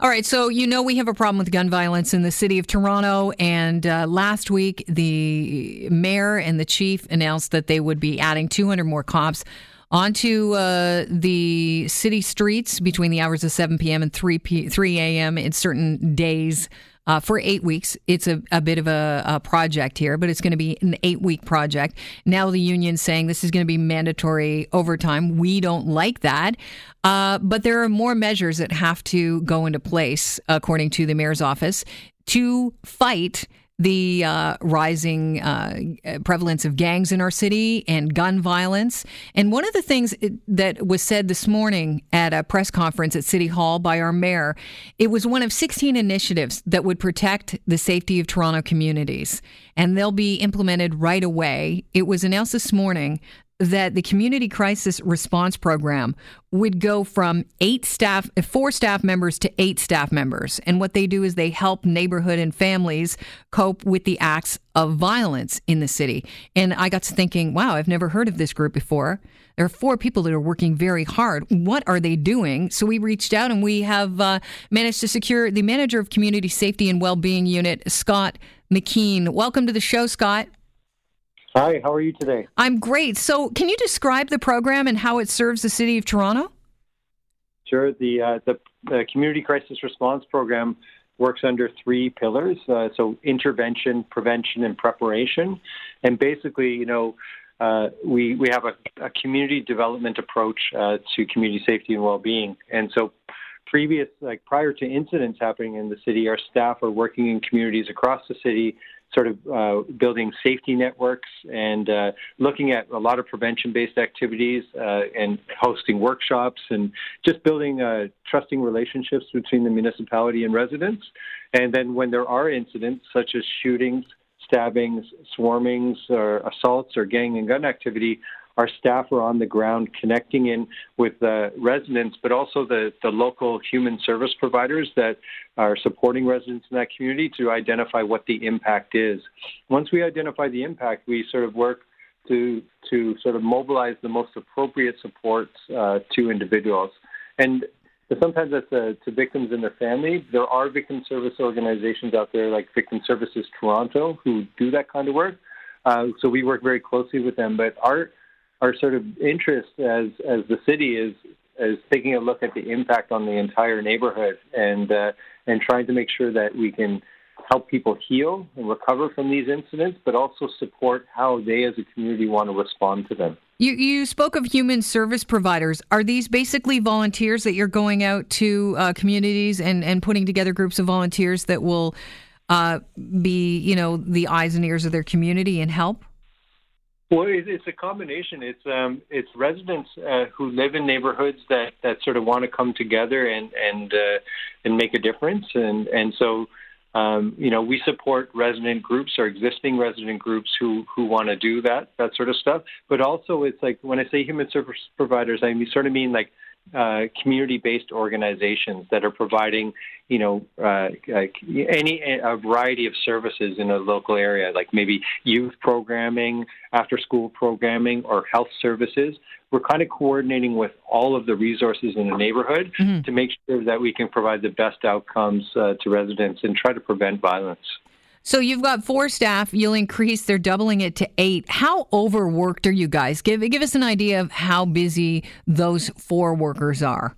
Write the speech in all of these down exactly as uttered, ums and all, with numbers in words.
All right, so you know we have a problem with gun violence in the city of Toronto, and uh, last week the mayor and the chief announced that they would be adding two hundred more cops onto uh, the city streets between the hours of seven p.m. and three a.m. in certain days uh, for eight weeks. It's a, a bit of a, a project here, but it's going to be an eight-week project. Now the union's saying this is going to be mandatory overtime. We don't like that. Uh, but there are more measures that have to go into place, according to the mayor's office, to fight the uh, rising uh, prevalence of gangs in our city and gun violence. And one of the things that was said this morning at a press conference at City Hall by our mayor, it was one of sixteen initiatives that would protect the safety of Toronto communities, and they'll be implemented right away. It was announced this morning that the Community Crisis Response Program would go from eight staff, four staff members to eight staff members. And what they do is they help neighborhood and families cope with the acts of violence in the city. And I got to thinking, wow, I've never heard of this group before. There are four people that are working very hard. What are they doing? So we reached out and we have uh, managed to secure the manager of Community Safety and Wellbeing Unit, Scott McKean. Welcome to the show, Scott. Hi, how are you today? I'm great. So can you describe the program and how it serves the city of Toronto? Sure. The uh, the, the Community Crisis Response Program works under three pillars. Uh, so intervention, prevention, and preparation. And basically, you know, uh, we, we have a, a community development approach uh, to community safety and well-being. And so previous, like prior to incidents happening in the city, our staff are working in communities across the city, sort of uh, building safety networks and uh, looking at a lot of prevention-based activities uh, and hosting workshops and just building uh, trusting relationships between the municipality and residents. And then when there are incidents such as shootings, stabbings, swarmings, or assaults, or gang and gun activity, our staff are on the ground connecting in with uh, residents, but also the, the local human service providers that are supporting residents in that community to identify what the impact is. Once we identify the impact, we sort of work to to sort of mobilize the most appropriate supports uh, to individuals. And sometimes that's uh, to victims and their family. There are victim service organizations out there like Victim Services Toronto who do that kind of work. Uh, so we work very closely with them, but our Our sort of interest as as the city is is taking a look at the impact on the entire neighborhood and uh, and trying to make sure that we can help people heal and recover from these incidents, but also support how they as a community want to respond to them. You you spoke of human service providers. Are these basically volunteers that you're going out to uh, communities and, and putting together groups of volunteers that will uh, be, you know, the eyes and ears of their community and help? Well, it's a combination. It's um, it's residents uh, who live in neighborhoods that, that sort of want to come together and and uh, and make a difference. And and so, um, you know, we support resident groups or existing resident groups who, who want to do that that sort of stuff. But also, it's like when I say human service providers, I mean, sort of mean like uh, community-based organizations that are providing, you know, uh, like any a variety of services in a local area, like maybe youth programming, after-school programming, or health services. We're kind of coordinating with all of the resources in the neighborhood mm-hmm. to make sure that we can provide the best outcomes uh, to residents and try to prevent violence. So you've got four staff. You'll increase. They're doubling it to eight. How overworked are you guys? Give give us an idea of how busy those four workers are.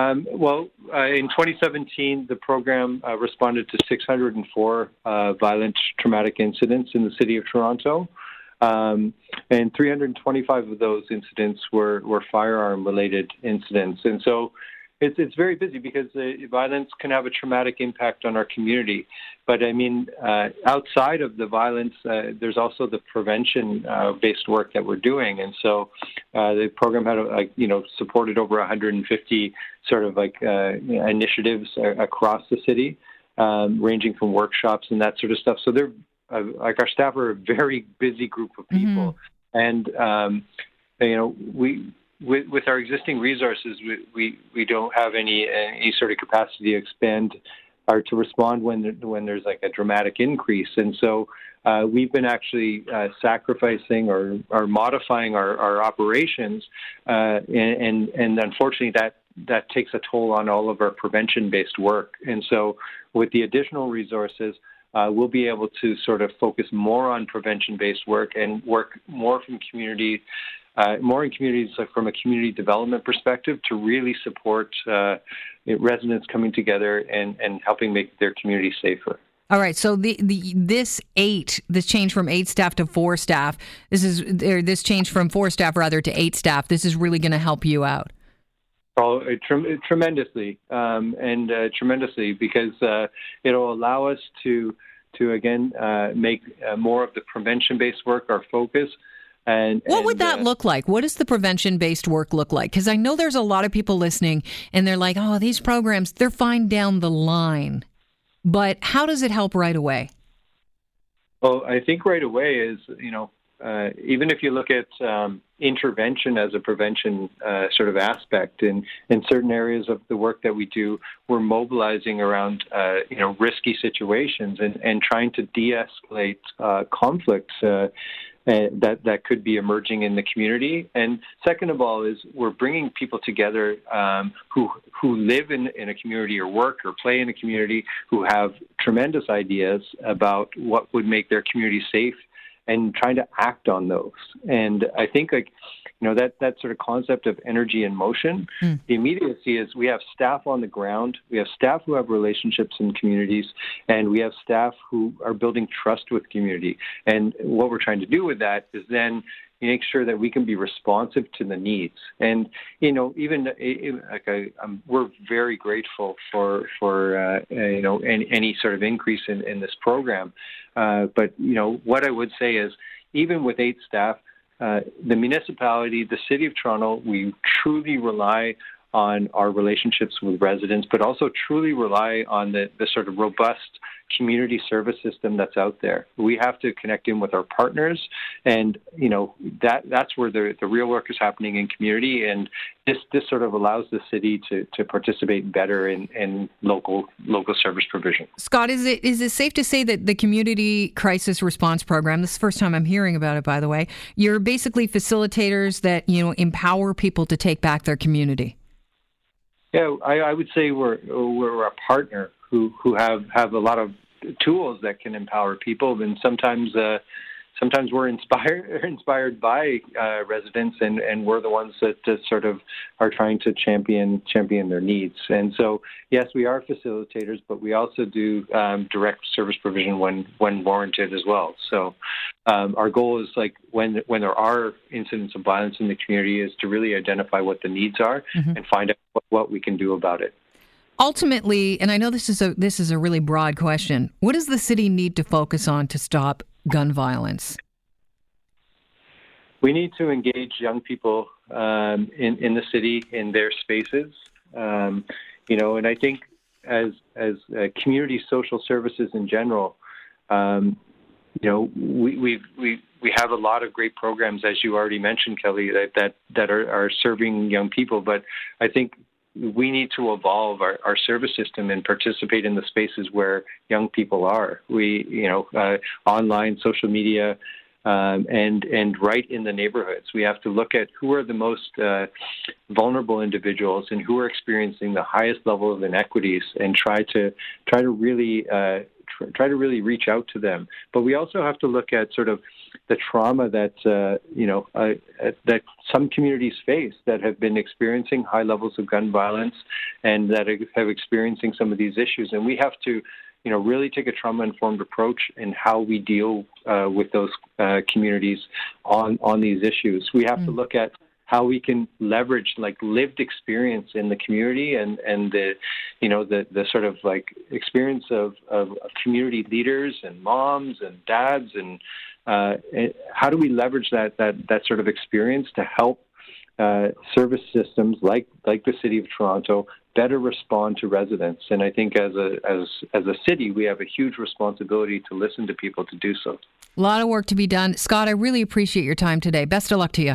Um, well, uh, in twenty seventeen, the program uh, responded to six hundred four uh, violent traumatic incidents in the city of Toronto, um, and three hundred twenty-five of those incidents were, were firearm-related incidents. And so it's it's very busy because uh, violence can have a traumatic impact on our community. But, I mean, uh, outside of the violence, uh, there's also the prevention-based uh, work that we're doing. And so uh, the program had, uh, you know, supported over one hundred fifty sort of like uh, initiatives across the city, um, ranging from workshops and that sort of stuff. So they're uh, like our staff are a very busy group of people. Mm-hmm. And, um, you know, we... With, with our existing resources, we, we, we don't have any any sort of capacity to expand or to respond when there, when there's like a dramatic increase. And so uh, we've been actually uh, sacrificing or, or modifying our, our operations, uh, and, and and unfortunately that that takes a toll on all of our prevention-based work. And so with the additional resources, uh, we'll be able to sort of focus more on prevention-based work and work more from community, uh, more in communities like from a community development perspective to really support uh, residents coming together and, and helping make their community safer. All right. So the, the this eight, this change from eight staff to four staff, this is or this change from four staff rather to eight staff. This is really going to help you out. Oh, it, tre- tremendously, um, and uh, tremendously because uh, it'll allow us to to again uh, make uh, more of the prevention-based work our focus. And, what and, would that uh, look like? What does the prevention-based work look like? Because I know there's a lot of people listening, and they're like, "Oh, these programs, they're fine down the line." But how does it help right away? Well, I think right away is, you know, uh, even if you look at um, intervention as a prevention uh, sort of aspect, in, in certain areas of the work that we do, we're mobilizing around, uh, you know, risky situations and, and trying to de-escalate uh, conflicts uh, that, that could be emerging in the community. And second of all is we're bringing people together um, who who live in, in a community or work or play in a community who have tremendous ideas about what would make their community safe and trying to act on those. And I think, like, you know, that, that sort of concept of energy in motion, mm. the immediacy is we have staff on the ground, we have staff who have relationships in communities, and we have staff who are building trust with community. And what we're trying to do with that is then make sure that we can be responsive to the needs. And, you know, even like I, I'm, we're very grateful for, for uh, you know, any, any sort of increase in, in this program. Uh, but, you know, what I would say is even with eight staff, uh, the municipality, the City of Toronto, we truly rely on our relationships with residents, but also truly rely on the, the sort of robust community service system that's out there. We have to connect in with our partners, and, you know, that that's where the, the real work is happening in community, and this, this sort of allows the city to, to participate better in, in local local service provision. Scott, is it is it safe to say that the Community Crisis Response Program, this is the first time I'm hearing about it, by the way, you're basically facilitators that, you know, empower people to take back their community? Yeah, I, I would say we're we're a partner who, who have, have a lot of tools that can empower people, and sometimes uh, sometimes we're inspired inspired by uh, residents, and, and we're the ones that uh, sort of are trying to champion champion their needs. And so, yes, we are facilitators, but we also do um, direct service provision when, when warranted as well. So um, our goal is, like, when when there are incidents of violence in the community, is to really identify what the needs are mm-hmm. and find out what we can do about it. Ultimately, and I know this is a this is a really broad question, what does the city need to focus on to stop gun violence? We need to engage young people um, in in the city in their spaces, um, you know, and I think as as uh, community social services in general, um, you know, we we've, we we have a lot of great programs, as you already mentioned, Kelly, that that, that are, are serving young people, but I think we need to evolve our, our service system and participate in the spaces where young people are. We, you know, uh, online, social media, um, and and right in the neighborhoods. We have to look at who are the most uh, vulnerable individuals and who are experiencing the highest level of inequities, and try to try to really uh, tr- try to really reach out to them. But we also have to look at sort of the trauma that uh, you know uh, that some communities face that have been experiencing high levels of gun violence and that have experiencing some of these issues, and we have to, you know, really take a trauma-informed approach in how we deal uh, with those uh, communities on on these issues. We have mm. to look at how we can leverage, like, lived experience in the community and, and the, you know, the, the sort of, like, experience of, of community leaders and moms and dads, and uh, how do we leverage that, that, that sort of experience to help uh, service systems like, like the City of Toronto better respond to residents. And I think as a as as a city, we have a huge responsibility to listen to people to do so. A lot of work to be done. Scott, I really appreciate your time today. Best of luck to you.